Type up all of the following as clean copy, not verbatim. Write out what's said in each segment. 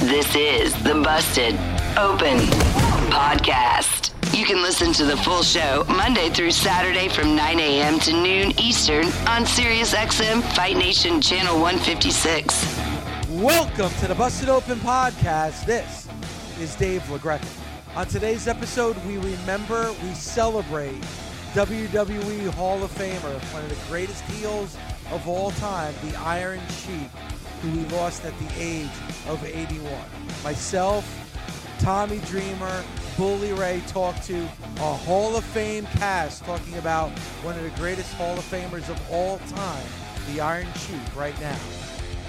This is the Busted Open Podcast. You can listen to the full show Monday through Saturday from 9 a.m. to noon Eastern on Sirius XM Fight Nation Channel 156. Welcome to the Busted Open Podcast. This is Dave LaGreca. On today's episode, we remember, we celebrate WWE Hall of Famer, one of the greatest heels of all time, the Iron Sheik, who we lost at the age of 81. Myself, Tommy Dreamer, Bully Ray talked to a Hall of Fame cast talking about one of the greatest Hall of Famers of all time, the Iron Sheik, right now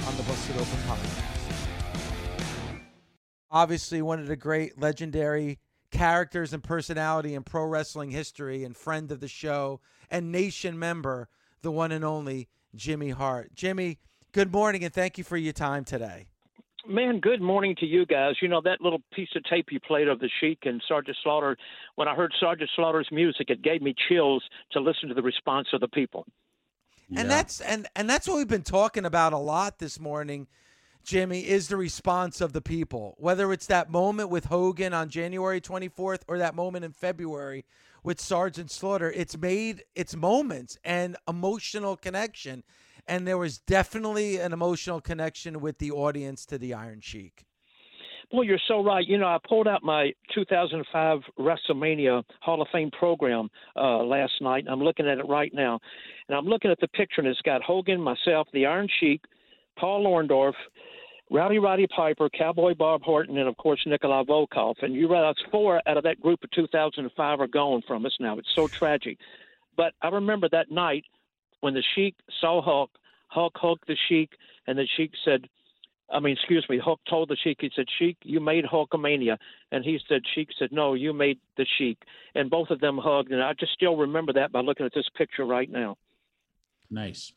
on the Busted Open Podcast. Obviously, one of the great legendary characters and personality in pro wrestling history and friend of the show and nation member, the one and only Jimmy Hart. Jimmy, good morning, and thank you for your time today. Man, good morning to you guys. You know, that little piece of tape you played of the Sheik and Sergeant Slaughter, when I heard Sergeant Slaughter's music, it gave me chills to listen to the response of the people. Yeah. And that's what we've been talking about a lot this morning, Jimmy, is the response of the people, whether it's that moment with Hogan on January 24th or that moment in February with Sergeant Slaughter. It's made its moments and emotional connection. And there was definitely an emotional connection with the audience to the Iron Sheik. Boy, you're so right. You know, I pulled out my 2005 WrestleMania Hall of Fame program last night. I'm looking at it right now. And I'm looking at the picture, and it's got Hogan, myself, the Iron Sheik, Paul Orndorff, Rowdy Roddy Piper, Cowboy Bob Horton, and, of course, Nikolai Volkoff. And you realize four out of that group of 2005 are gone from us now. It's so tragic. But I remember that night, when the Sheik saw Hulk, Hulk hugged the Sheik, and the Sheik said, Hulk told the Sheik, he said, Sheik, you made Hulkamania. And he said, Sheik said, no, you made the Sheik. And both of them hugged, and I just still remember that by looking at this picture right now. Nice.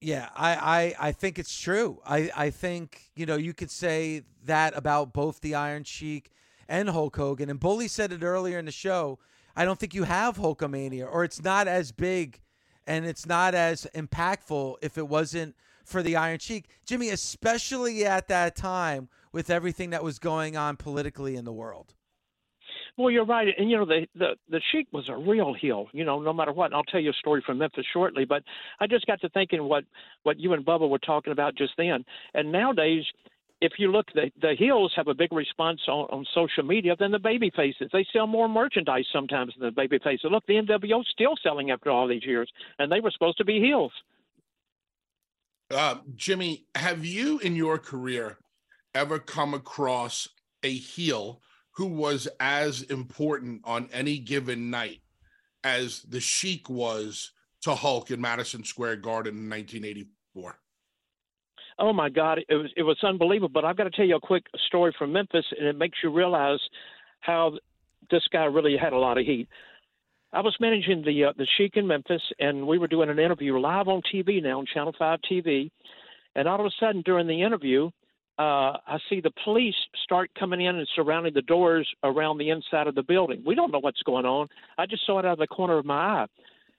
Yeah, I think it's true. I think, you know, you could say that about both the Iron Sheik and Hulk Hogan. And Bully said it earlier in the show, I don't think you have Hulkamania, or it's not as big and it's not as impactful if it wasn't for the Iron Sheik. Jimmy, especially at that time with everything that was going on politically in the world. Well, you're right. And, you know, the Sheik was a real heel, you know, no matter what. And I'll tell you a story from Memphis shortly. But I just got to thinking what you and Bubba were talking about just then. And nowadays, if you look, the heels have a big response on social media than the baby faces. They sell more merchandise sometimes than the baby faces. Look, the NWO's still selling after all these years, and they were supposed to be heels. Jimmy, have you in your career ever come across a heel who was as important on any given night as the Sheik was to Hulk in Madison Square Garden in 1984? Oh, my God, it was unbelievable. But I've got to tell you a quick story from Memphis, and it makes you realize how this guy really had a lot of heat. I was managing the Sheik in Memphis, and we were doing an interview live on TV now, on Channel 5 TV. And all of a sudden, during the interview, I see the police start coming in and surrounding the doors around the inside of the building. We don't know what's going on. I just saw it out of the corner of my eye.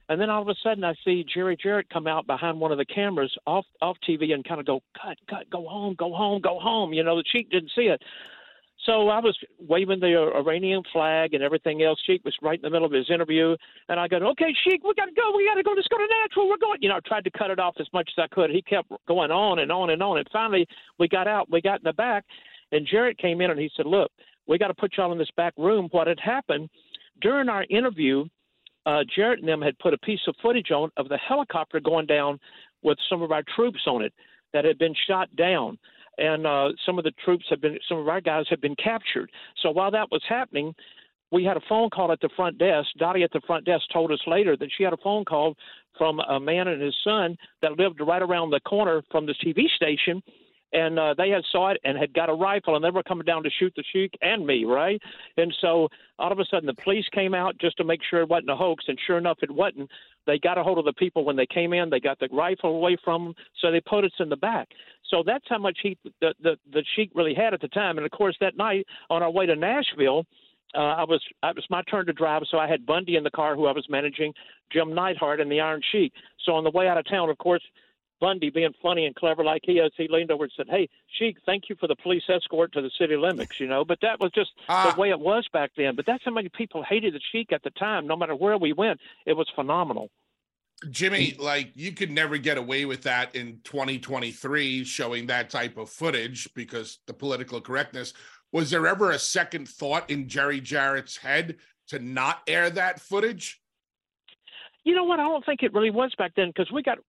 And then all of a sudden, I see Jerry Jarrett come out behind one of the cameras off TV and kind of go, cut, go home, you know, the Sheik didn't see it. So I was waving the Iranian flag and everything else. Sheik was right in the middle of his interview. And I go, okay, Sheik, we got to go. Let's go to Nashville. We're going. You know, I tried to cut it off as much as I could. He kept going on and on and on. And finally, we got out. We got in the back. And Jarrett came in and he said, look, we got to put y'all in this back room. What had happened during our interview, Jarrett and them had put a piece of footage on of the helicopter going down with some of our troops on it that had been shot down. And some of our guys had been captured. So while that was happening, we had a phone call at the front desk. Dottie at the front desk told us later that she had a phone call from a man and his son that lived right around the corner from the TV station. And they had saw it and had got a rifle, and they were coming down to shoot the Sheik and me, right? And so all of a sudden the police came out just to make sure it wasn't a hoax, and sure enough, it wasn't. They got a hold of the people when they came in. They got the rifle away from them, so they put us in the back. So that's how much heat the Sheik really had at the time. And, of course, that night on our way to Nashville, it was my turn to drive, so I had Bundy in the car, who I was managing, Jim Neidhart, and the Iron Sheik. So on the way out of town, of course, Bundy, being funny and clever like he is, he leaned over and said, hey, Sheik, thank you for the police escort to the city limits, you know. But that was just the way it was back then. But that's how many people hated the Sheik at the time. No matter where we went, it was phenomenal. Jimmy, like, you could never get away with that in 2023, showing that type of footage because the political correctness. Was there ever a second thought in Jerry Jarrett's head to not air that footage? You know what? I don't think it really was back then, because we got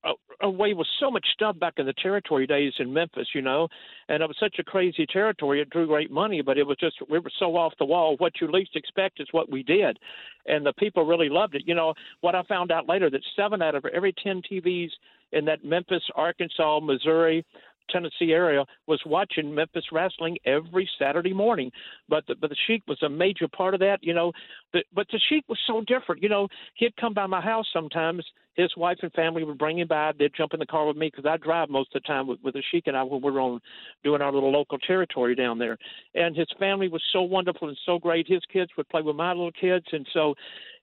away with so much stuff back in the territory days in Memphis, you know, and it was such a crazy territory. It drew great money, but it was just, we were so off the wall. What you least expect is what we did, and the people really loved it. You know, what I found out later, that 7 out of every 10 TVs in that Memphis, Arkansas, Missouri, Tennessee area was watching Memphis wrestling every Saturday morning. But the Sheik was a major part of that, you know. But the Sheik was so different. You know, he'd come by my house sometimes. His wife and family would bring him by. They'd jump in the car with me, because I drive most of the time with the Sheik and I when we were doing our little local territory down there. And his family was so wonderful and so great. His kids would play with my little kids. And so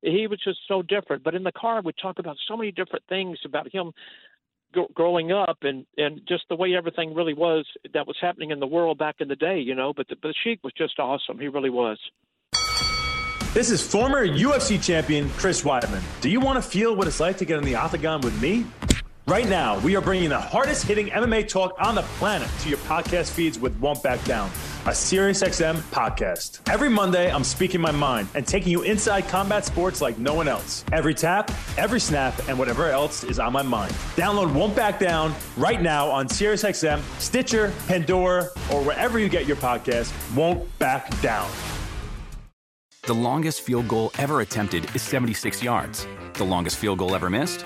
he was just so different. But in the car, we'd talk about so many different things about him growing up and just the way everything really was that was happening in the world back in the day, you know. But the Sheik was just awesome. He really was. This is former UFC champion Chris Weidman. Do you want to feel what it's like to get in the octagon with me? Right now, we are bringing the hardest hitting MMA talk on the planet to your podcast feeds with Won't Back Down, a Sirius XM podcast. Every Monday, I'm speaking my mind and taking you inside combat sports like no one else. Every tap, every snap, and whatever else is on my mind. Download Won't Back Down right now on Sirius XM, Stitcher, Pandora, or wherever you get your podcast. Won't Back Down. The longest field goal ever attempted is 76 yards. The longest field goal ever missed?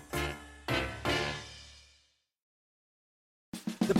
The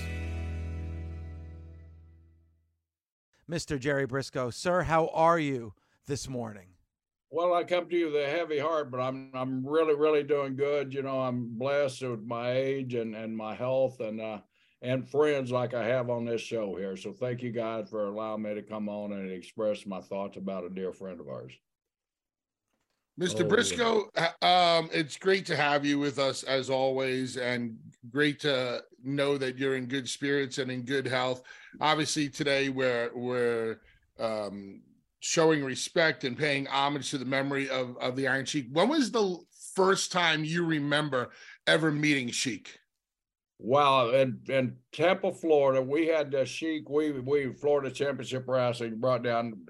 Mr. Jerry Brisco, sir, how are you this morning? Well, I come to you with a heavy heart, but I'm really, really doing good. You know, I'm blessed with my age and my health and friends like I have on this show here. So thank you, God, for allowing me to come on and express my thoughts about a dear friend of ours. Mr. Brisco, it's great to have you with us as always, and great to know that you're in good spirits and in good health. Obviously today we're showing respect and paying homage to the memory of the Iron Sheik. When was the first time you remember ever meeting Sheik? Wow, in Tampa, Florida, we had the Sheik, we Florida Championship Wrestling brought down.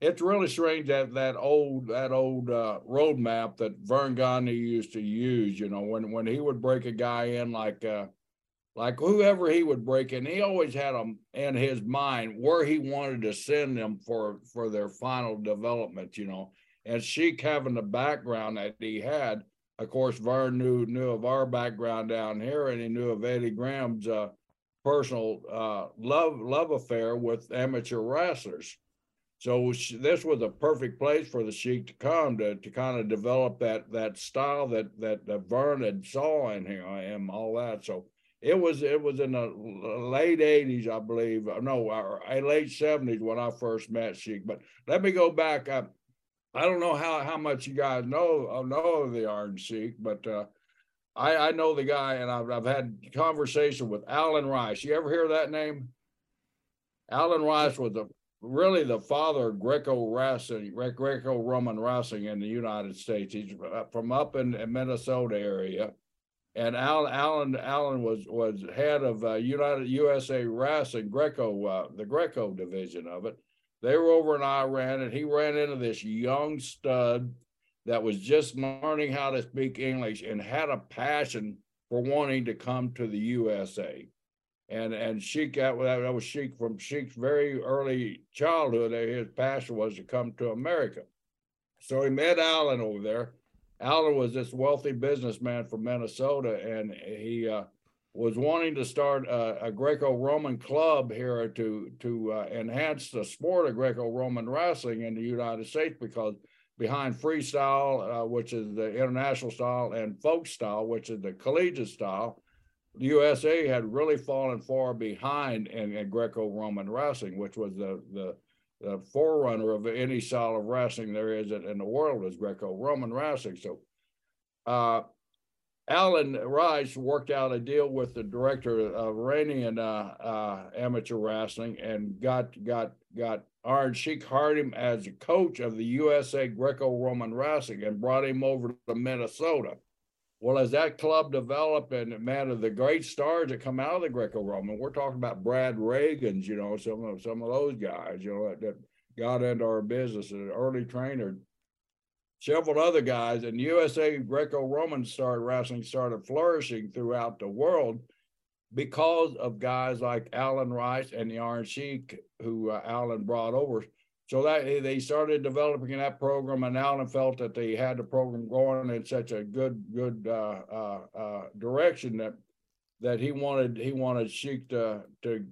It's really strange that old road map that Vern Gagne used to use, you know, when he would break a guy in, like whoever he would break in, he always had them in his mind where he wanted to send them for their final development, you know. And Sheik having the background that he had, of course, Vern knew of our background down here, and he knew of Eddie Graham's personal love affair with amateur wrestlers. So this was a perfect place for the Sheik to come to kind of develop that style that Vern had saw in him and all that. So it was in the late 80s, I believe. No, late 70s when I first met Sheik. But let me go back up. I don't know how much you guys know of the Iron Sheik, but I know the guy, and I've had a conversation with Alan Rice. You ever hear that name? Alan Rice was really the father of Greco-Roman wrestling in the United States. He's from up in Minnesota area, and Alan was head of USA Wrestling, the Greco division of it. They were over in Iran, and he ran into this young stud that was just learning how to speak English and had a passion for wanting to come to the USA. And Sheik, that was Sheik from Sheik's very early childhood. His passion was to come to America. So he met Alan over there. Alan was this wealthy businessman from Minnesota, and he was wanting to start a Greco-Roman club here to enhance the sport of Greco-Roman wrestling in the United States, because behind freestyle, which is the international style, and folk style, which is the collegiate style, the USA had really fallen far behind in Greco-Roman wrestling, which was the forerunner of any style of wrestling there is in the world, is Greco-Roman wrestling. So, Alan Rice worked out a deal with the director of Iranian amateur wrestling, and got Iron Sheik hired him as a coach of the USA Greco-Roman wrestling and brought him over to Minnesota. Well, as that club developed, and man, of the great stars that come out of the Greco-Roman, we're talking about Brad Rheingans, you know, some of those guys, you know, that got into our business, an early trainer. Several other guys, and USA Greco-Roman wrestling started flourishing throughout the world because of guys like Alan Rice and the Iron Sheik, who Alan brought over. So that they started developing that program, and Alan felt that they had the program going in such a good direction that he wanted Sheik to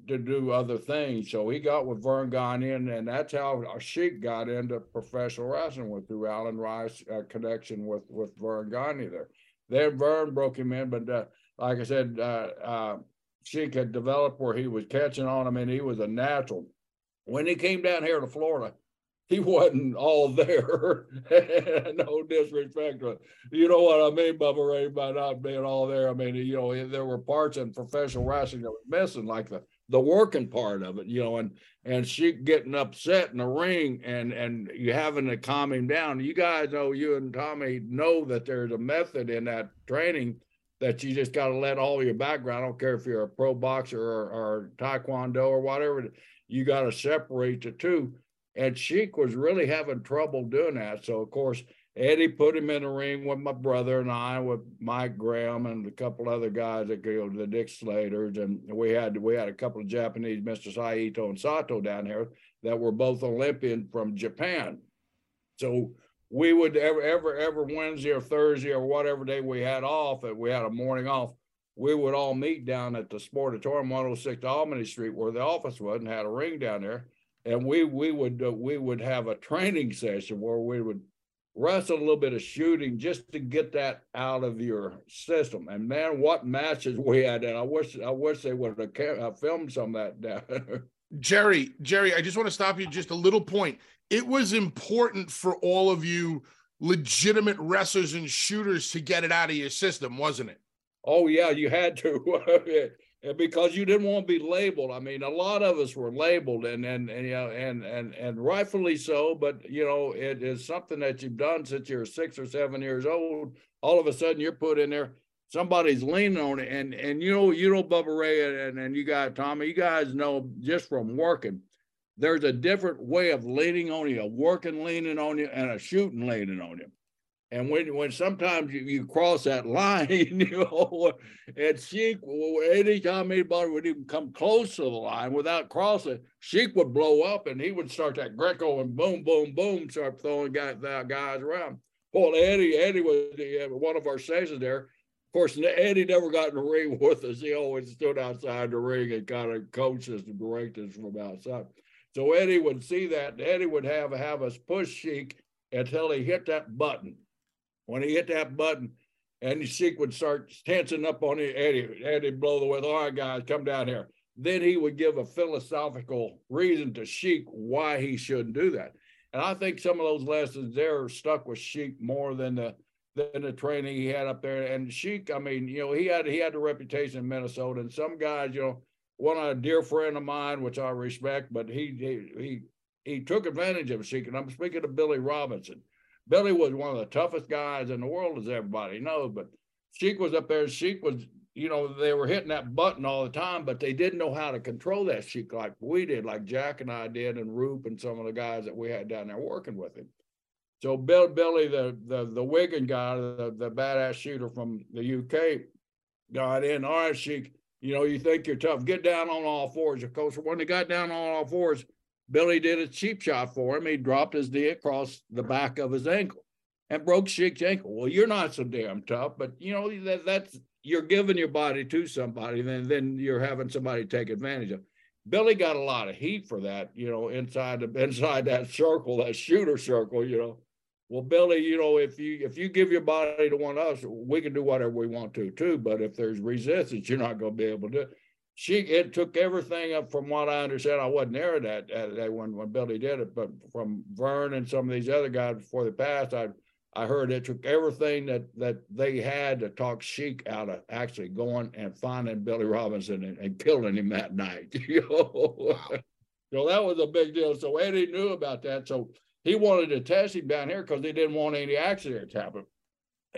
do other things. So he got with Vern Gagne, and that's how Sheik got into professional wrestling, through Alan Rice's connection with Vern Gagne there. Then Vern broke him in, but like I said, Sheik had developed where he was catching on him, and he was a natural. When he came down here to Florida, he wasn't all there. No disrespect. You know what I mean, Bubba Ray, by not being all there. I mean, you know, there were parts in professional wrestling that were missing, like the working part of it, you know, and Sheik getting upset in the ring and you having to calm him down. You guys know, you and Tommy know, that there's a method in that training that you just got to let all your background, I don't care if you're a pro boxer or Taekwondo or whatever, you got to separate the two. And Sheik was really having trouble doing that. So, of course, Eddie put him in the ring with my brother and I, with Mike Graham and a couple other guys that go to the Dick Slaters. And we had a couple of Japanese, Mr. Saito and Sato, down here that were both Olympian from Japan. So we would every Wednesday or Thursday or whatever day we had off, and we had a morning off, we would all meet down at the Sportatorium, 106 Albany Street, where the office was, and had a ring down there. And we would have a training session where we would wrestle a little bit of shooting just to get that out of your system. And man, what matches we had! And I wish they would have filmed some of that. Jerry, I just want to stop you just a little point. It was important for all of you legitimate wrestlers and shooters to get it out of your system, wasn't it? Oh, yeah, you had to. Because you didn't want to be labeled. I mean, a lot of us were labeled, and you know, and rightfully so. But you know, it is something that you've done since you're 6 or 7 years old. All of a sudden, you're put in there. Somebody's leaning on it, and you know, Bubba Ray and you got Tommy. You guys know just from working, there's a different way of leaning on you, a working leaning on you, and a shooting leaning on you. And when sometimes you cross that line, you know, and Sheik, anytime anybody would even come close to the line without crossing, Sheik would blow up and he would start that Greco and boom, boom, boom, start throwing guys around. Well, Eddie was one of our stations there. Of course, Eddie never got in the ring with us. He always stood outside the ring and kind of coached us and directed us from outside. So Eddie would see that, and Eddie would have us push Sheik until he hit that button. When he hit that button, and Sheik would start tensing up on Eddie blow the way, all right, guys, come down here. Then he would give a philosophical reason to Sheik why he shouldn't do that. And I think some of those lessons there stuck with Sheik more than the training he had up there. And Sheik, I mean, you know, he had the reputation in Minnesota. And some guys, you know, one a dear friend of mine, which I respect, but he took advantage of Sheik. And I'm speaking of Billy Robinson. Billy was one of the toughest guys in the world, as everybody knows, but Sheik was up there. Sheik was, you know, they were hitting that button all the time, but they didn't know how to control that Sheik like we did, like Jack and I did, and Roop and some of the guys that we had down there working with him. So Billy, the Wigan guy, the badass shooter from the UK, got in, all right, Sheik, you know, you think you're tough, get down on all fours. Of course, when they got down on all fours, Billy did a cheap shot for him. He dropped his knee across the back of his ankle and broke Sheik's ankle. Well, you're not so damn tough, but you know, that's you're giving your body to somebody, then you're having somebody take advantage of. Billy got a lot of heat for that, you know, inside that circle, that shooter circle, you know. Well, Billy, you know, if you give your body to one of us, we can do whatever we want to too, but if there's resistance, you're not going to be able to do it. It took everything up from what I understand. I wasn't there at that when Billy did it, but from Vern and some of these other guys before they passed, I heard it took everything that they had to talk Sheik out of actually going and finding Billy Robinson and killing him that night. You know? So that was a big deal. So Eddie knew about that. So he wanted to test him down here because he didn't want any accidents to happen.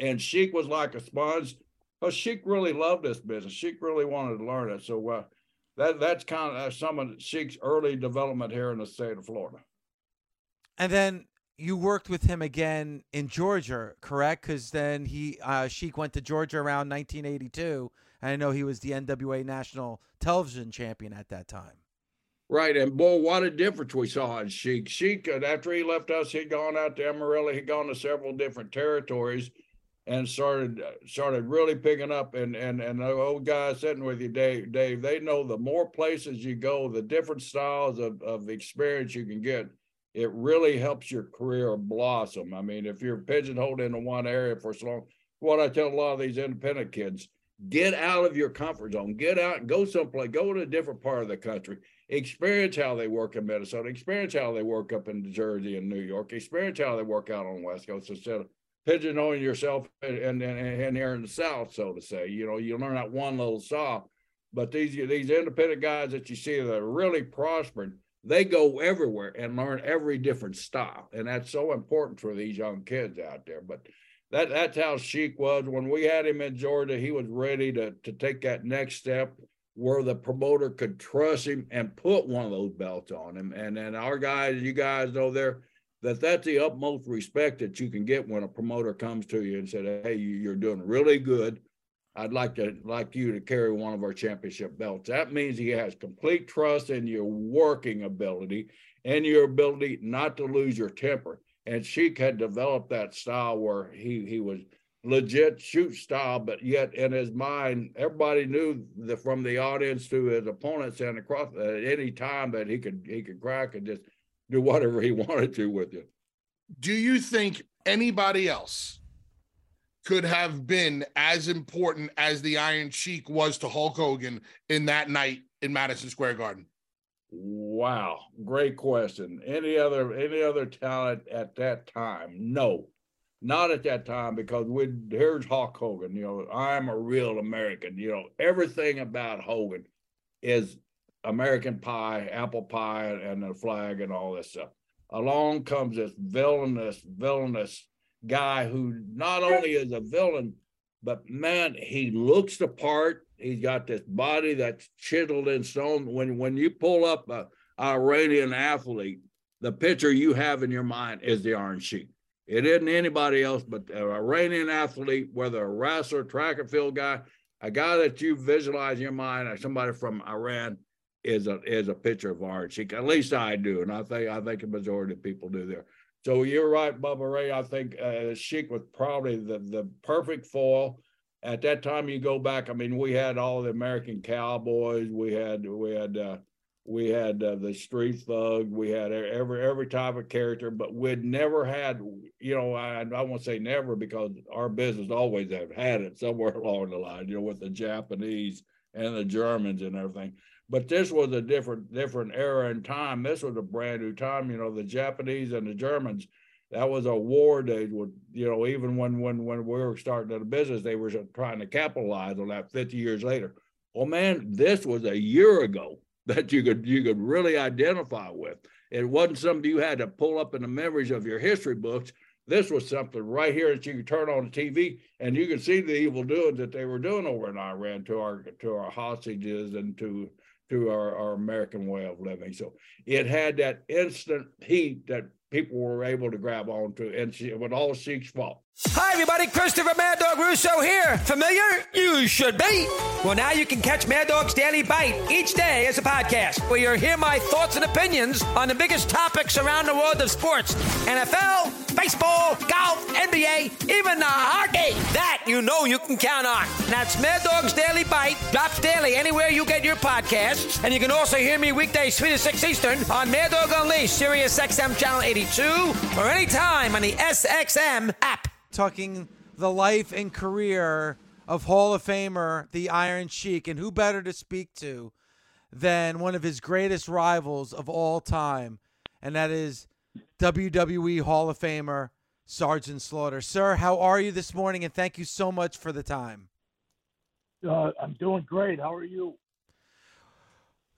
And Sheik was like a sponge. Well, Sheik really loved this business. Sheik really wanted to learn it. So that's kind of some of Sheik's early development here in the state of Florida. And then you worked with him again in Georgia, correct? Because then Sheik went to Georgia around 1982. And I know he was the NWA National Television Champion at that time. Right, and boy, what a difference we saw in Sheik. Sheik, after he left us, he'd gone out to Amarillo. He'd gone to several different territories. And started really picking up, and the old guy sitting with you, Dave, they know the more places you go, the different styles of experience you can get. It really helps your career blossom. I mean, if you're pigeonholed into one area for so long, what I tell a lot of these independent kids, get out of your comfort zone, get out and go someplace, go to a different part of the country, experience how they work in Minnesota, experience how they work up in Jersey and New York, experience how they work out on the West Coast instead of pigeonholing yourself and here in the South, so to say. You know, you learn that one little saw, but these independent guys that you see that are really prospering, they go everywhere and learn every different style, and that's so important for these young kids out there. But that's how Sheik was. When we had him in Georgia, he was ready to take that next step where the promoter could trust him and put one of those belts on him. And then our guys, you guys know they're that's the utmost respect that you can get when a promoter comes to you and said, hey, you're doing really good. I'd like you to carry one of our championship belts. That means he has complete trust in your working ability and your ability not to lose your temper. And Sheik had developed that style where he was legit shoot style, but yet in his mind, everybody knew that from the audience to his opponents and across at any time that he could crack and just do whatever he wanted to with you. Do you think anybody else could have been as important as the Iron Sheik was to Hulk Hogan in that night in Madison Square Garden? Wow, great question. Any other talent at that time? No. Not at that time, because here's Hulk Hogan, I'm a real American, everything about Hogan is American pie, apple pie, and the flag and all this stuff. Along comes this villainous guy who not only is a villain, but man, he looks the part. He's got this body that's chiseled in stone. When you pull up an Iranian athlete, the picture you have in your mind is the Iron Sheik. It isn't anybody else but an Iranian athlete, whether a wrestler, track and field guy, a guy that you visualize in your mind, or somebody from Iran, is a picture of Iron Sheik. At least I do, and I think the majority of people do there. So you're right, Bubba Ray. I think Sheik was probably the perfect foil. At that time, you go back. I mean, we had all the American cowboys. We had the street thug. We had every type of character, but we'd never had. I won't say never, because our business always have had it somewhere along the line. With the Japanese and the Germans and everything. But this was a different era and time. This was a brand new time. The Japanese and the Germans, that was a war they would, even when we were starting the business, they were trying to capitalize on that 50 years later. Oh man, this was a year ago that you could really identify with. It wasn't something you had to pull up in the memories of your history books. This was something right here that you could turn on the TV and you could see the evil doings that they were doing over in Iran to our hostages and to our American way of living. So it had that instant heat that people were able to grab onto, and it was all Sheik's fault. Hi, everybody. Christopher Mad Dog Russo here. Familiar? You should be. Well, now you can catch Mad Dog's Daily Bite each day as a podcast, where you'll hear my thoughts and opinions on the biggest topics around the world of sports. NFL, baseball, golf, NBA, even hockey. That you know you can count on. That's Mad Dog's Daily Bite. Drops daily anywhere you get your podcasts. And you can also hear me weekdays 3 to 6 Eastern on Mad Dog Unleashed, Sirius XM Channel 82. Or anytime on the SXM app. Talking the life and career of Hall of Famer, the Iron Sheik, and who better to speak to than one of his greatest rivals of all time, and that is WWE Hall of Famer, Sergeant Slaughter. Sir, how are you this morning, and thank you so much for the time. I'm doing great. How are you?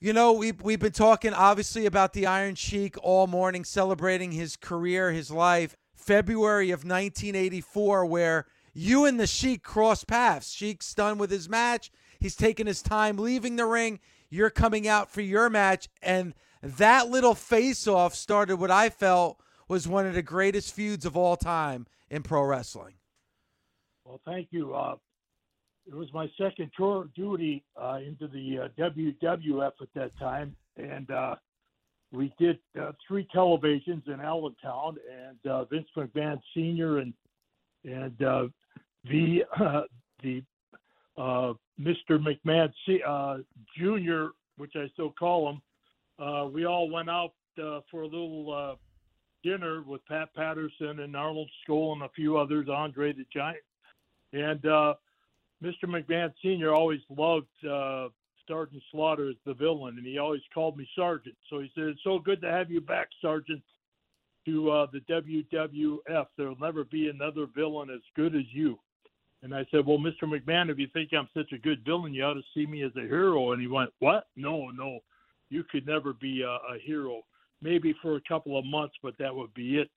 We've been talking, obviously, about the Iron Sheik all morning, celebrating his career, his life. February of 1984, where you and the Sheik cross paths. Sheik's done with his match. He's taking his time leaving the ring. You're coming out for your match. And that little face-off started what I felt was one of the greatest feuds of all time in pro wrestling. Well, thank you. It was my second tour of duty into the WWF at that time, and we did three televisions in Allentown, and Vince McMahon Sr. and the Mr. McMahon Jr., which I still call him. We all went out for a little dinner with Pat Patterson and Arnold Scholl and a few others, Andre the Giant, and Mr. McMahon Sr. always loved Sergeant Slaughter as the villain, and he always called me Sergeant. So he said, "It's so good to have you back, Sergeant, to the WWF. There'll never be another villain as good as you." And I said, "Well, Mr. McMahon, if you think I'm such a good villain, you ought to see me as a hero." And he went, "What? No, you could never be a hero. Maybe for a couple of months, but that would be it.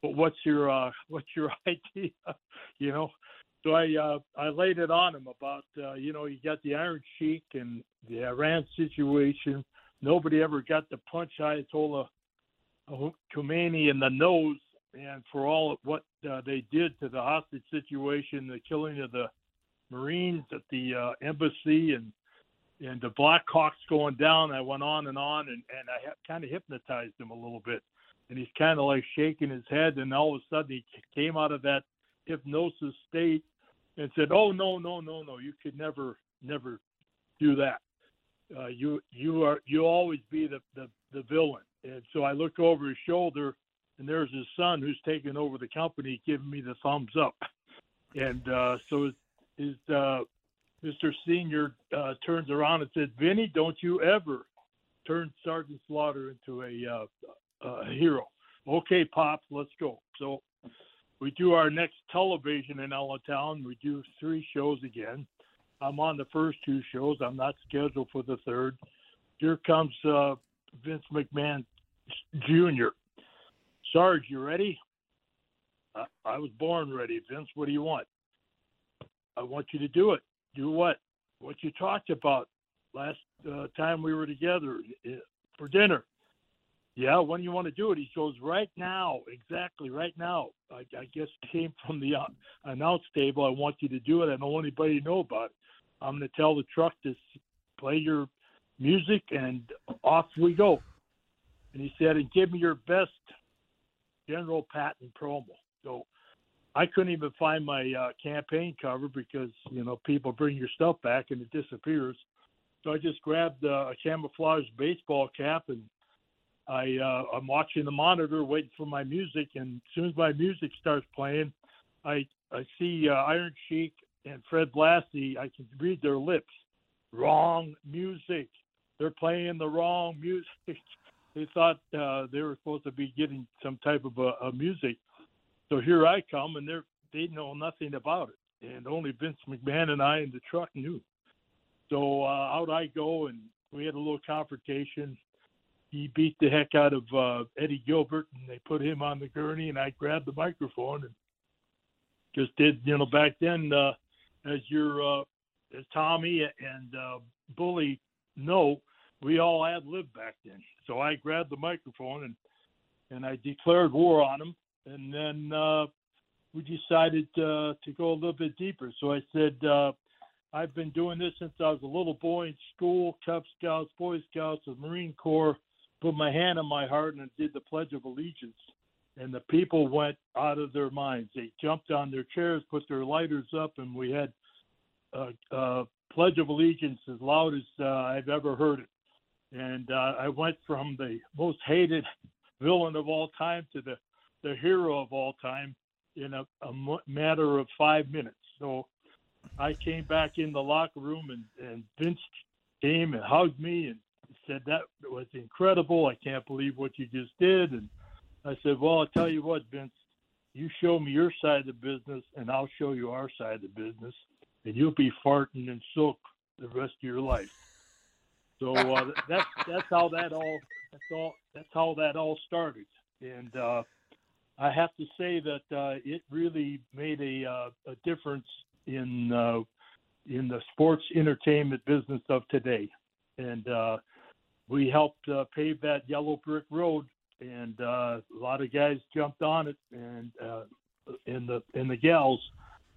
But what's your idea, So I laid it on him about, you got the Iron Sheik and the Iran situation. Nobody ever got to punch Ayatollah Khomeini in the nose. And for all of what they did to the hostage situation, the killing of the Marines at the embassy and the Black Hawks going down, I went on. And I kind of hypnotized him a little bit. And he's kind of like shaking his head. And all of a sudden he came out of that hypnosis state and said, "Oh, no, you could never do that. You always be the villain." And so I looked over his shoulder, and there's his son who's taken over the company, giving me the thumbs up. And so his Mr. Senior turns around and said, "Vinny, don't you ever turn Sergeant Slaughter into a hero." "Okay, Pops, let's go." So We do our next television in Allentown. We do three shows again. I'm on the first two shows. I'm not scheduled for the third. Here comes Vince McMahon Jr. Sarge, you ready? I was born ready. Vince, what do you want? I want you to do it. Do what? What you talked about last time we were together for dinner. Yeah, when you want to do it? He goes, right now. Exactly, right now. I guess it came from the announce table. I want you to do it. I don't want anybody to know about it. I'm going to tell the truck to play your music, and off we go. And he said, and give me your best General Patton promo. So I couldn't even find my campaign cover because, you know, people bring your stuff back and it disappears. So I just grabbed a camouflage baseball cap, and I'm watching the monitor waiting for my music. And as soon as my music starts playing, I see Iron Sheik and Fred Blassie. I can read their lips. Wrong music. They're playing the wrong music. They thought they were supposed to be getting some type of a music. So here I come, and they know nothing about it. And only Vince McMahon and I in the truck knew. So out I go, and we had a little confrontation. He beat the heck out of Eddie Gilbert, and they put him on the gurney, and I grabbed the microphone and just did, you know, back then, as Tommy and Bully know, we all had lived back then. So I grabbed the microphone and I declared war on him. And then we decided to go a little bit deeper. So I said, I've been doing this since I was a little boy in school, Cub Scouts, Boy Scouts, the Marine Corps, put my hand on my heart and did the Pledge of Allegiance. And the people went out of their minds. They jumped on their chairs, put their lighters up, and we had Pledge of Allegiance as loud as I've ever heard it. And I went from the most hated villain of all time to the hero of all time in a matter of 5 minutes. So I came back in the locker room, and Vince came and hugged me and said, that was incredible. I can't believe what you just did. And I said, well, I'll tell you what, Vince, you show me your side of the business, and I'll show you our side of the business, and you'll be farting in silk the rest of your life. So that's how that all started, and I have to say that it really made a difference in the sports entertainment business of today, and we helped pave that yellow brick road, and a lot of guys jumped on it, and in the gals,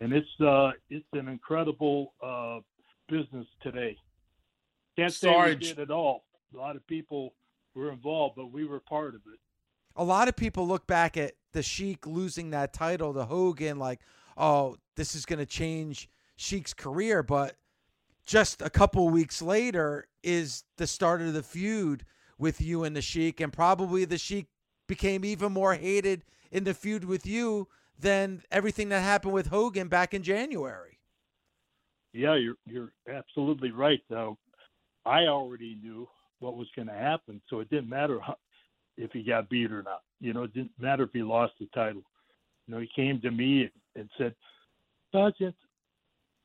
and it's an incredible business today. Can't say we did at all. A lot of people were involved, but we were part of it. A lot of people look back at the Sheik losing that title to Hogan like, oh, this is going to change Sheik's career. But just a couple weeks later is the start of the feud with you and the Sheik. And probably the Sheik became even more hated in the feud with you than everything that happened with Hogan back in January. Yeah, you're absolutely right, though. I already knew what was going to happen, so it didn't matter if he got beat or not. You know, it didn't matter if he lost the title. You know, he came to me and said, Sergeant,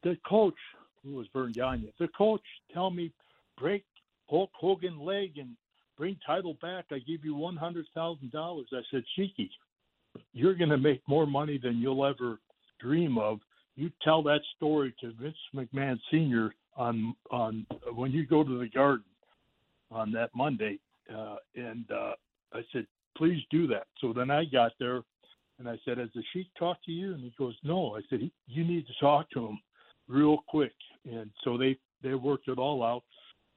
the coach, who was Vern Gagne, the coach tell me, break Hulk Hogan leg and bring title back. I give you $100,000. I said, Sheiky, you're going to make more money than you'll ever dream of. You tell that story to Vince McMahon Sr., on when you go to the Garden on that Monday, and I said, please do that. So then I got there, and I said, has the Sheik talked to you? And he goes, no. I said, you need to talk to him real quick. And so they worked it all out.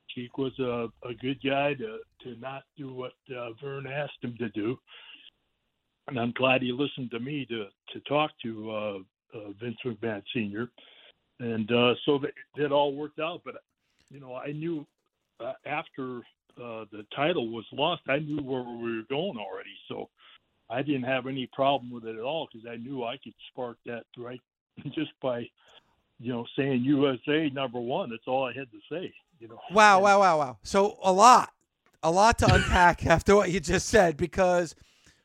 Sheik was a good guy to not do what Vern asked him to do, and I'm glad he listened to me to talk to Vince McMahon Sr., and so it all worked out. But, you know, I knew after the title was lost, I knew where we were going already. So I didn't have any problem with it at all because I knew I could spark that right just by, you know, saying USA number one. That's all I had to say, you know. Wow. So a lot to unpack after what you just said, because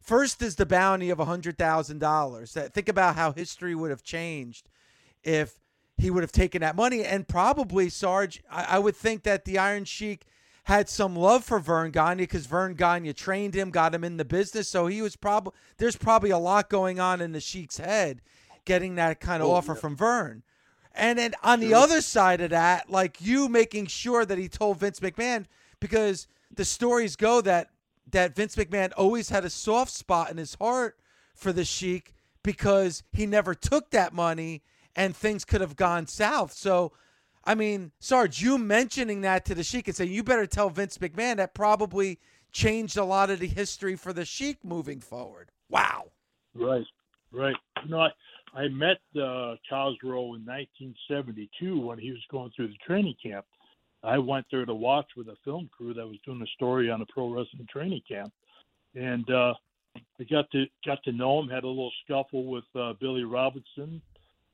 First is the bounty of $100,000. Think about how history would have changed if he would have taken that money. And probably, Sarge, I would think that the Iron Sheik had some love for Vern Gagne because Vern Gagne trained him, got him in the business. So he was probably, there's probably a lot going on in the Sheik's head getting that kind of offer from Vern. And then on the other side of that, like you making sure that he told Vince McMahon, because the stories go that Vince McMahon always had a soft spot in his heart for the Sheik because he never took that money and things could have gone south. So, I mean, Sarge, you mentioning that to the Sheik and saying, you better tell Vince McMahon, that probably changed a lot of the history for the Sheik moving forward. Wow. Right. You know, I met Charles Rowe in 1972 when he was going through the training camp. I went there to watch with a film crew that was doing a story on a pro wrestling training camp, and I got to know him. Had a little scuffle with Billy Robinson.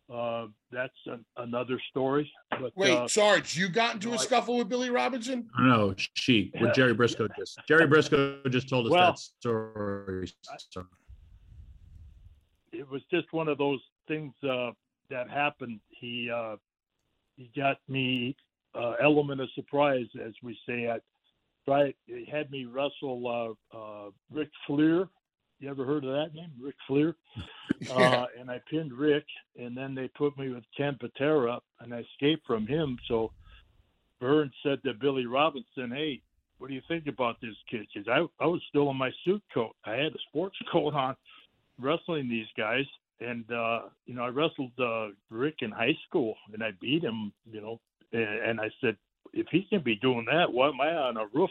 That's another story. But, wait, Sarge, you got into a scuffle with Billy Robinson? No, Sheik. With Jerry Brisco Jerry Brisco told us that story. It was just one of those things that happened. He got me. Element of surprise, as we say. It had me wrestle Ric Flair. You ever heard of that name, Ric Flair? And I pinned Rick, and then they put me with Ken Patera, and I escaped from him. So Vern said to Billy Robinson, "Hey, what do you think about this kid?" Because I was still in my suit coat. I had a sports coat on, wrestling these guys, and I wrestled Rick in high school, and I beat him, And I said, if he can be doing that, why am I on a roof?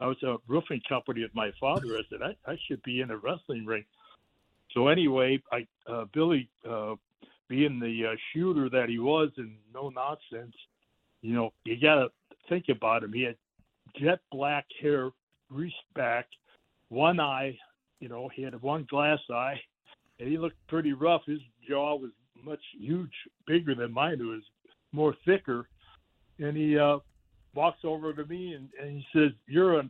I was a roofing company with my father. I said, I should be in a wrestling ring. So anyway, Billy, being the shooter that he was and no nonsense, you got to think about him. He had jet black hair, greased back, one eye, he had one glass eye, and he looked pretty rough. His jaw was bigger than mine. It was more thicker. And he walks over to me and he says, "You're a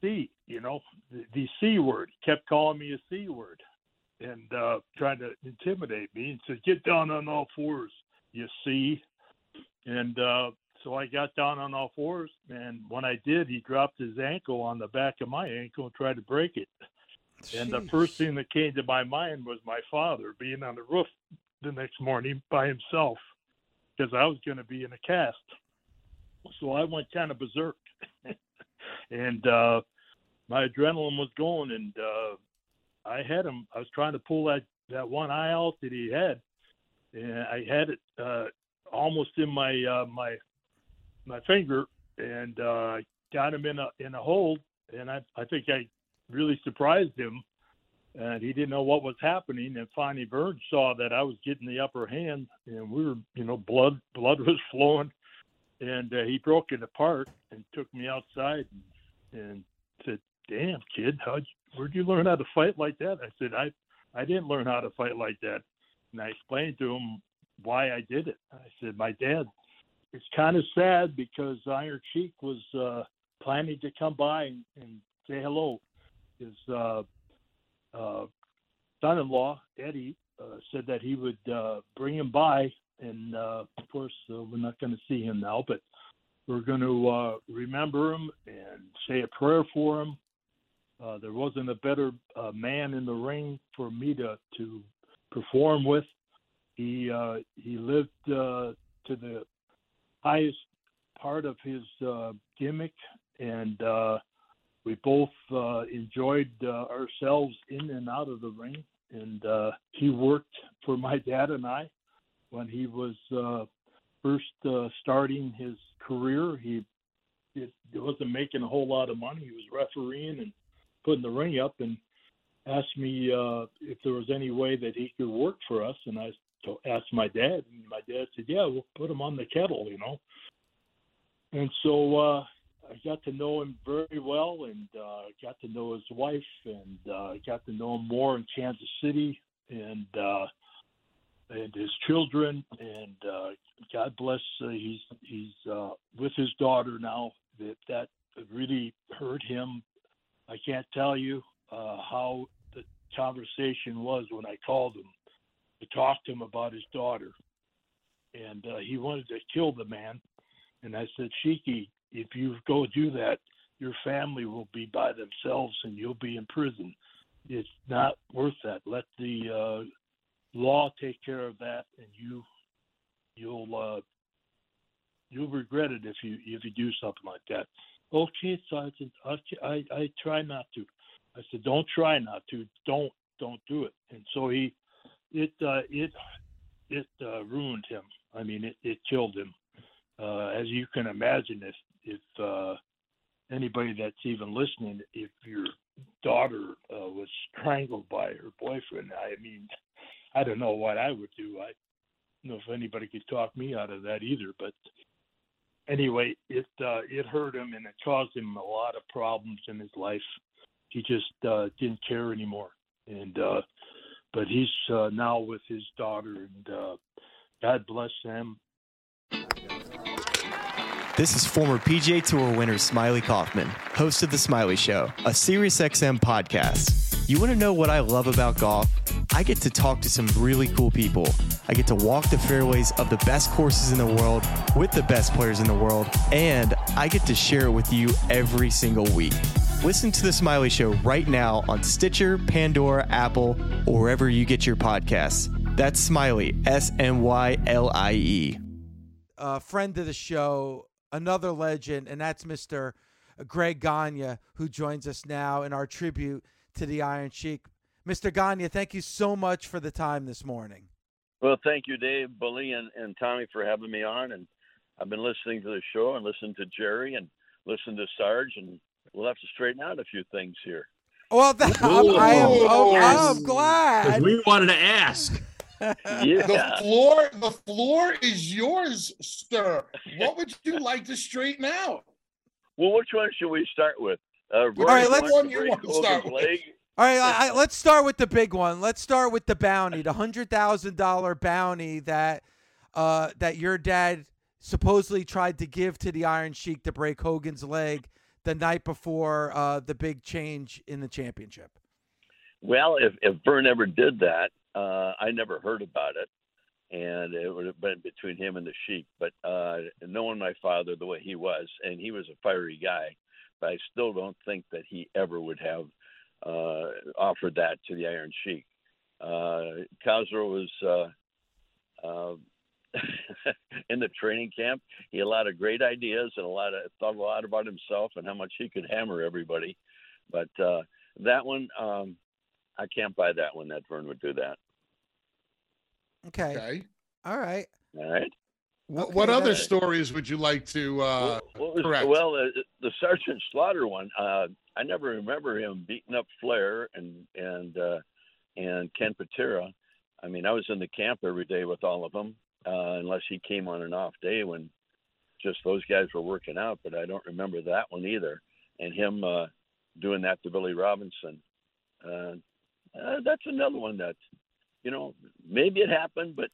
C," the C word. He kept calling me a C word and trying to intimidate me. And said, "Get down on all fours, you C." And so I got down on all fours. And when I did, he dropped his ankle on the back of my ankle and tried to break it. Jeez. And the first thing that came to my mind was my father being on the roof the next morning by himself, because I was going to be in a cast. So I went kind of berserk. And my adrenaline was going, and I had him. I was trying to pull that one eye out that he had, and I had it almost in my finger, and I got him in a hold, and I think I really surprised him, and he didn't know what was happening. And finally, Vern saw that I was getting the upper hand, and we were, blood was flowing, and he broke it apart and took me outside and said, "Damn, kid, where'd you learn how to fight like that?" I said, I didn't learn how to fight like that. And I explained to him why I did it. I said, my dad, it's kind of sad because Iron Sheik was planning to come by and say hello. His son-in-law, Eddie, said that he would bring him by. And, of course, we're not going to see him now, but we're going to remember him and say a prayer for him. There wasn't a better man in the ring for me to perform with. He lived to the highest part of his gimmick, and we both enjoyed ourselves in and out of the ring, and he worked for my dad and I when he was first starting his career. He wasn't making a whole lot of money. He was refereeing and putting the ring up, and asked me if there was any way that he could work for us. And I asked my dad, and my dad said, "Yeah, we'll put him on the kettle," And so I got to know him very well, and got to know his wife, and got to know him more in Kansas City, and his children, and God bless, he's with his daughter now. That really hurt him. I can't tell you. how the conversation was when I called him to talk to him about his daughter. And he wanted to kill the man. And I said, Sheiky, if you go do that, your family will be by themselves and you'll be in prison. It's not worth that. Let the law take care of that, and you'll regret it if you do something like that. Okay, Sergeant, I try not to. I said, don't try not to. Don't do it. And so it ruined him. I mean, it killed him. As you can imagine, if anybody that's even listening, if your daughter was strangled by her boyfriend, I mean, I don't know what I would do. I don't know if anybody could talk me out of that either. But anyway, it hurt him, and it caused him a lot of problems in his life. He just didn't care anymore. And but he's now with his daughter, and God bless him. This is former PGA Tour winner Smiley Kaufman, host of The Smiley Show, a Sirius XM podcast. You want to know what I love about golf? I get to talk to some really cool people. I get to walk the fairways of the best courses in the world with the best players in the world, and I get to share it with you every single week. Listen to The Smiley Show right now on Stitcher, Pandora, Apple, or wherever you get your podcasts. That's Smiley, S-M-Y-L-I-E. A friend of the show, another legend, and that's Mr. Greg Gagne, who joins us now in our tribute to the Iron Sheik. Mr. Gagne, thank you so much for the time this morning. Well, thank you, Dave, Bully, and Tommy for having me on. And I've been listening to the show and listening to Jerry and listening to Sarge, and we'll have to straighten out a few things here. Well, I'm glad. We wanted to ask. Yeah. The floor is yours, sir. What would you like to straighten out? Well, which one should we start with? All right, let's start with the big one. Let's start with the bounty, the $100,000 bounty that your dad supposedly tried to give to the Iron Sheik to break Hogan's leg the night before the big change in the championship. Well, if Vern ever did that, I never heard about it, and it would have been between him and the Sheik. But knowing my father the way he was, and he was a fiery guy, but I still don't think that he ever would have offered that to the Iron Sheik. Khosrow was in the training camp. He had a lot of great ideas and thought a lot about himself and how much he could hammer everybody. But that one, I can't buy that one, that Vern would do that. Okay. All right. What other stories would you like to correct? Well, the Sergeant Slaughter one, I never remember him beating up Flair and Ken Patera. I mean, I was in the camp every day with all of them, unless he came on an off day when just those guys were working out. But I don't remember that one either. And him doing that to Billy Robinson. That's another one that, you know, maybe it happened, but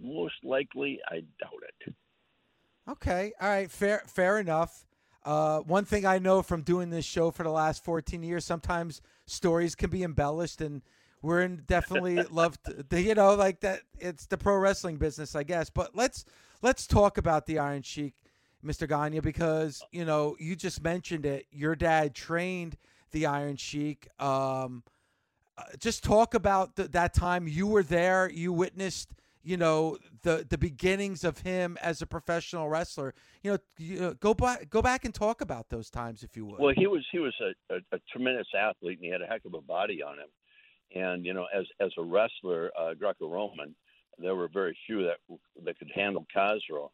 most likely I doubt it. Okay. All right. Fair enough. One thing I know from doing this show for the last 14 years, sometimes stories can be embellished, and we're definitely like that. It's the pro wrestling business, I guess. But let's talk about the Iron Sheik, Mr. Gagne, because, you know, you just mentioned it. Your dad trained the Iron Sheik. Just talk about that time you were there. You witnessed, you know, the beginnings of him as a professional wrestler. You know, go back and talk about those times if you would. Well, he was a tremendous athlete, and he had a heck of a body on him. And you know, as a wrestler, Greco-Roman, there were very few that could handle Khosrow.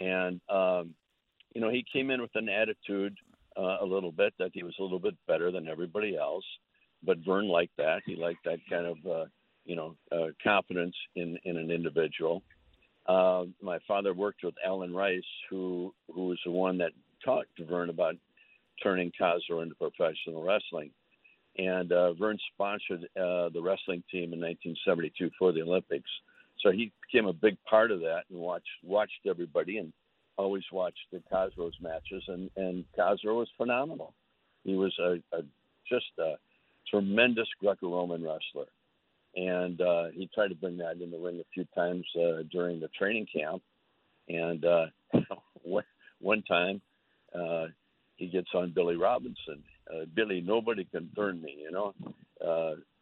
And you know, he came in with an attitude a little bit that he was a little bit better than everybody else. But Vern liked that. He liked that kind of, confidence in an individual. My father worked with Alan Rice, who was the one that talked to Vern about turning Khosrow into professional wrestling. And Vern sponsored the wrestling team in 1972 for the Olympics. So he became a big part of that and watched everybody and always watched the Khosrow's matches. And Khosrow was phenomenal. He was just tremendous Greco-Roman wrestler. And he tried to bring that in the ring a few times during the training camp. And one time he gets on Billy Robinson. Billy, nobody can burn me, you know.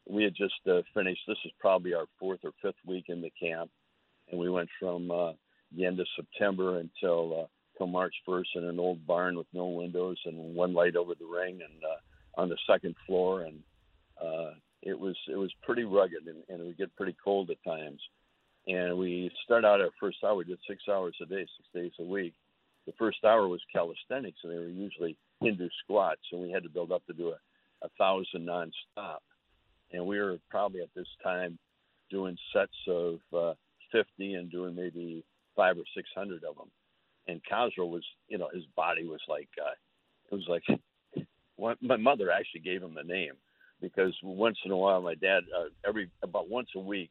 We had just finished. This is probably our fourth or fifth week in the camp. And we went from the end of September until March 1st in an old barn with no windows and one light over the ring and on the second floor. And it was pretty rugged and it would get pretty cold at times. And we start out our first hour. We did 6 hours a day, 6 days a week. The first hour was calisthenics, and they were usually Hindu squats. So we had to build up to do 1,000 nonstop. And we were probably at this time doing sets of 50 and doing maybe 500 or 600 of them. And Cosgrove was, you know, his body was like, it was like, my mother actually gave him the name because once in a while, my dad, about once a week,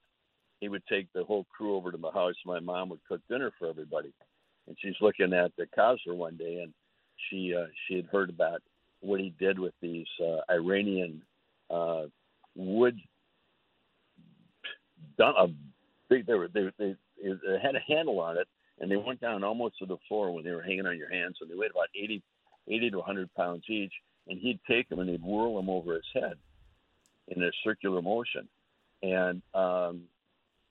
he would take the whole crew over to my house. My mom would cook dinner for everybody. And she's looking at the Cosgrove one day, and she had heard about what he did with these Iranian wood, they had a handle on it, and they went down almost to the floor when they were hanging on your hands, and they weighed about 80 to 100 pounds each, and he'd take them and he'd whirl them over his head in a circular motion. And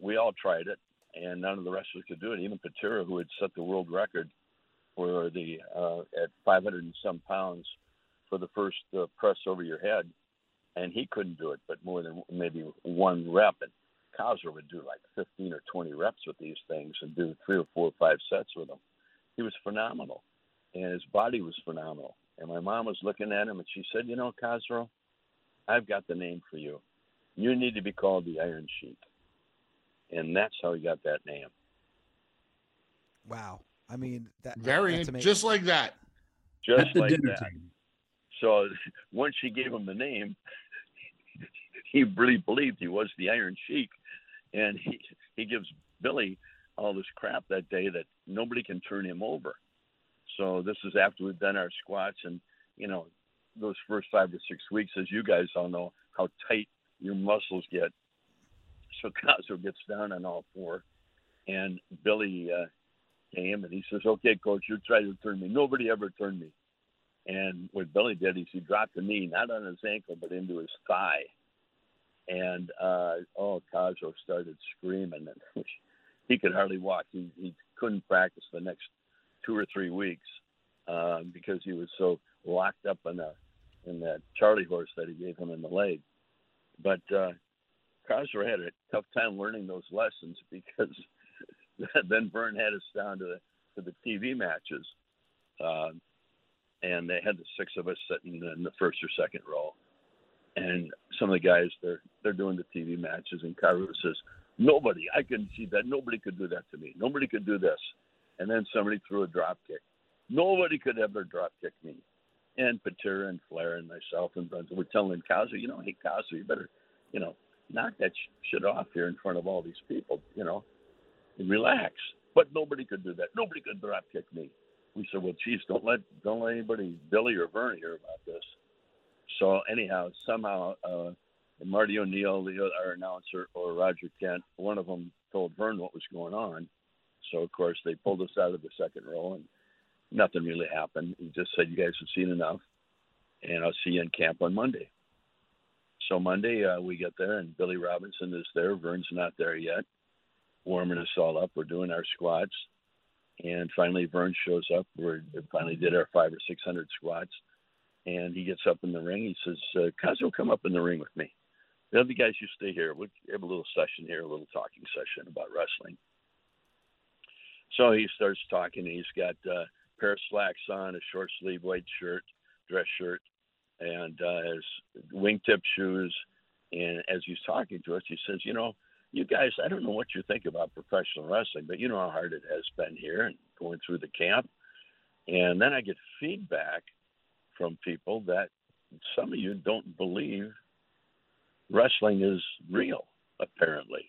we all tried it, and none of the wrestlers could do it. Even Patera, who had set the world record for the at 500 and some pounds for the first press over your head, and he couldn't do it, but more than maybe one rep. And Cosgrove would do like 15 or 20 reps with these things and do 3 or 4 or 5 sets with them. He was phenomenal, and his body was phenomenal. And my mom was looking at him, and she said, you know, Cosgrove, I've got the name for you. You need to be called the Iron Sheik. And that's how he got that name. Wow. I mean, that's amazing. Just like that. Just like that. So once she gave him the name, he really believed he was the Iron Sheik. And he gives Billy all this crap that day that nobody can turn him over. So this is after we've done our squats and, you know, those first 5 or 6 weeks, as you guys all know, how tight your muscles get. So Cosgrove gets down on all four, and Billy came, and he says, okay, Coach, you try to turn me. Nobody ever turned me. And what Billy did is he dropped a knee, not on his ankle, but into his thigh. And, Cosgrove started screaming. And he could hardly walk. He couldn't practice the next 2 or 3 weeks because he was so locked up in that charley horse that he gave him in the leg. But Cosgrove had a tough time learning those lessons because then Vern had us down to the TV matches. And they had the six of us sitting in the first or second row. And some of the guys, they're doing the TV matches, and Cosgrove says, nobody, I can see that. Nobody could do that to me. Nobody could do this. And then somebody threw a drop kick. Nobody could ever drop kick me. And Patera and Flair and myself and Brunson were telling Cosgrove, you know, hey, Cosgrove, you better, you know, knock that shit off here in front of all these people, you know, and relax. But nobody could do that. Nobody could drop kick me. We said, well, geez, don't let anybody, Billy or Vern, hear about this. So anyhow, somehow Marty O'Neill, our announcer, or Roger Kent, one of them told Vern what was going on. So, of course, they pulled us out of the second row, and nothing really happened. He just said, you guys have seen enough, and I'll see you in camp on Monday. So Monday we get there, and Billy Robinson is there. Vern's not there yet, warming us all up. We're doing our squats. And finally, Vern shows up. We finally did our 500 or 600 squats. And he gets up in the ring. He says, Cosgrove, come up in the ring with me. The other guys, you stay here. We'll have a little session here, a little talking session about wrestling. So he starts talking. He's got a pair of slacks on, a short sleeve white shirt, dress shirt, and his wingtip shoes. And as he's talking to us, he says, you know, you guys, I don't know what you think about professional wrestling, but you know how hard it has been here and going through the camp. And then I get feedback from people that some of you don't believe wrestling is real, apparently.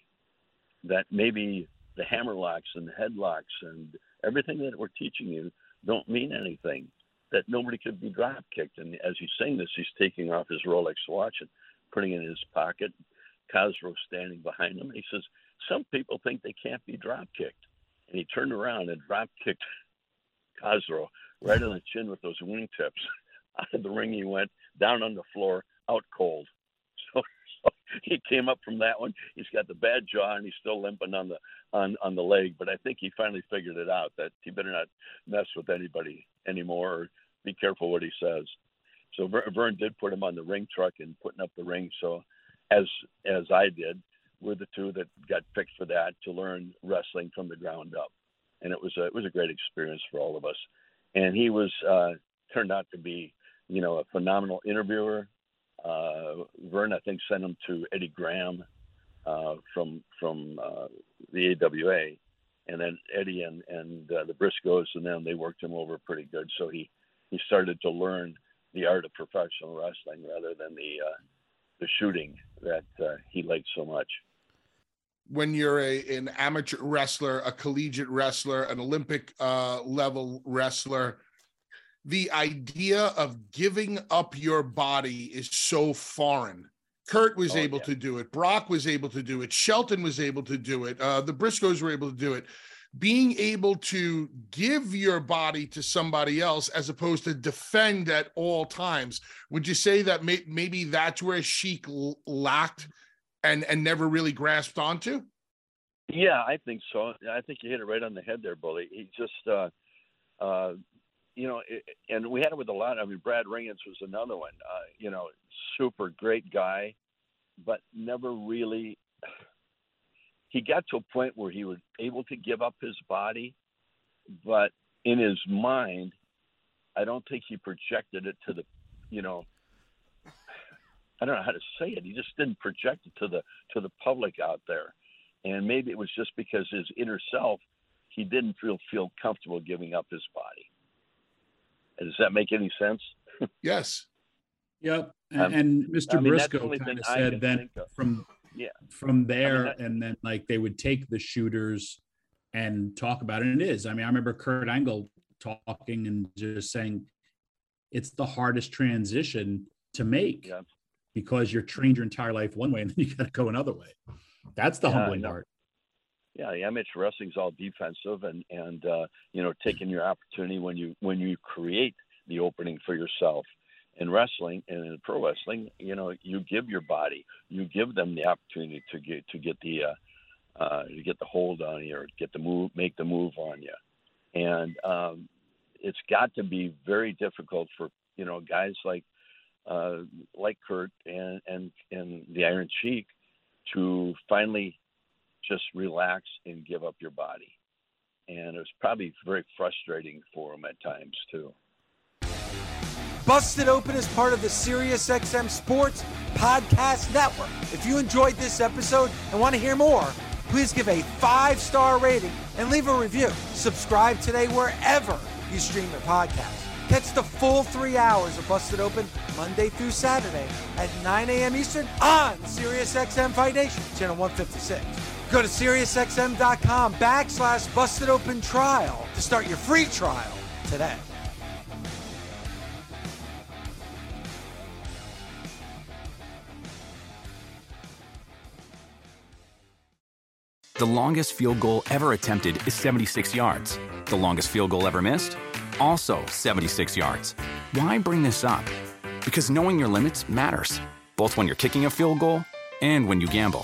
That maybe the hammerlocks and the headlocks and everything that we're teaching you don't mean anything, that nobody could be drop kicked. And as he's saying this, he's taking off his Rolex watch and putting it in his pocket. Cosgrove standing behind him. He says, some people think they can't be drop-kicked. And he turned around and drop-kicked Cosgrove right on the chin with those wingtips. Out of the ring he went, down on the floor, out cold. So he came up from that one. He's got the bad jaw, and he's still limping on the leg. But I think he finally figured it out, that he better not mess with anybody anymore or be careful what he says. So Vern did put him on the ring truck and putting up the ring. So as I did, we're the two that got picked for that, to learn wrestling from the ground up. And it was a great experience for all of us. And he was turned out to be, a phenomenal interviewer. Vern, I think, sent him to Eddie Graham from the AWA. And then Eddie and the Briscoes, and then they worked him over pretty good. So he started to learn the art of professional wrestling rather than the shooting that he liked so much. When you're an amateur wrestler, a collegiate wrestler, an Olympic level wrestler, the idea of giving up your body is so foreign. Kurt was able to do it. Brock was able to do it. Shelton was able to do it. The Briscoes were able to do it. Being able to give your body to somebody else as opposed to defend at all times. Would you say that maybe that's where Sheik lacked and never really grasped onto? Yeah, I think so. I think you hit it right on the head there, Bully. He just, and we had it with a lot. I mean, Brad Rheingans was another one, super great guy, but never really... He got to a point where he was able to give up his body, but in his mind, I don't think he projected it to the, I don't know how to say it. He just didn't project it to the public out there. And maybe it was just because his inner self, he didn't feel comfortable giving up his body. Does that make any sense? Yes. Yep. And Mr. Brisco kind of said then from... Yeah. From there, and then they would take the shooters and talk about it. And it is. I remember Kurt Angle talking and just saying it's the hardest transition to make because you're trained your entire life one way and then you got to go another way. That's the humbling part. Yeah, the amateur wrestling's all defensive and taking your opportunity when you create the opening for yourself. In wrestling and in pro wrestling, you give your body, you give them the opportunity to get the hold on you or get the move, make the move on you, and it's got to be very difficult for guys like Kurt and the Iron Sheik to finally just relax and give up your body, and it was probably very frustrating for him at times too. Busted Open is part of the Sirius XM Sports Podcast Network. If you enjoyed this episode and want to hear more, please give a 5-star rating and leave a review. Subscribe today wherever you stream your podcast. Catch the full 3 hours of Busted Open Monday through Saturday at 9 a.m. Eastern on Sirius XM Fight Nation, channel 156. Go to SiriusXM.com/BustedOpenTrial to start your free trial today. The longest field goal ever attempted is 76 yards. The longest field goal ever missed? Also 76 yards. Why bring this up? Because knowing your limits matters, both when you're kicking a field goal and when you gamble.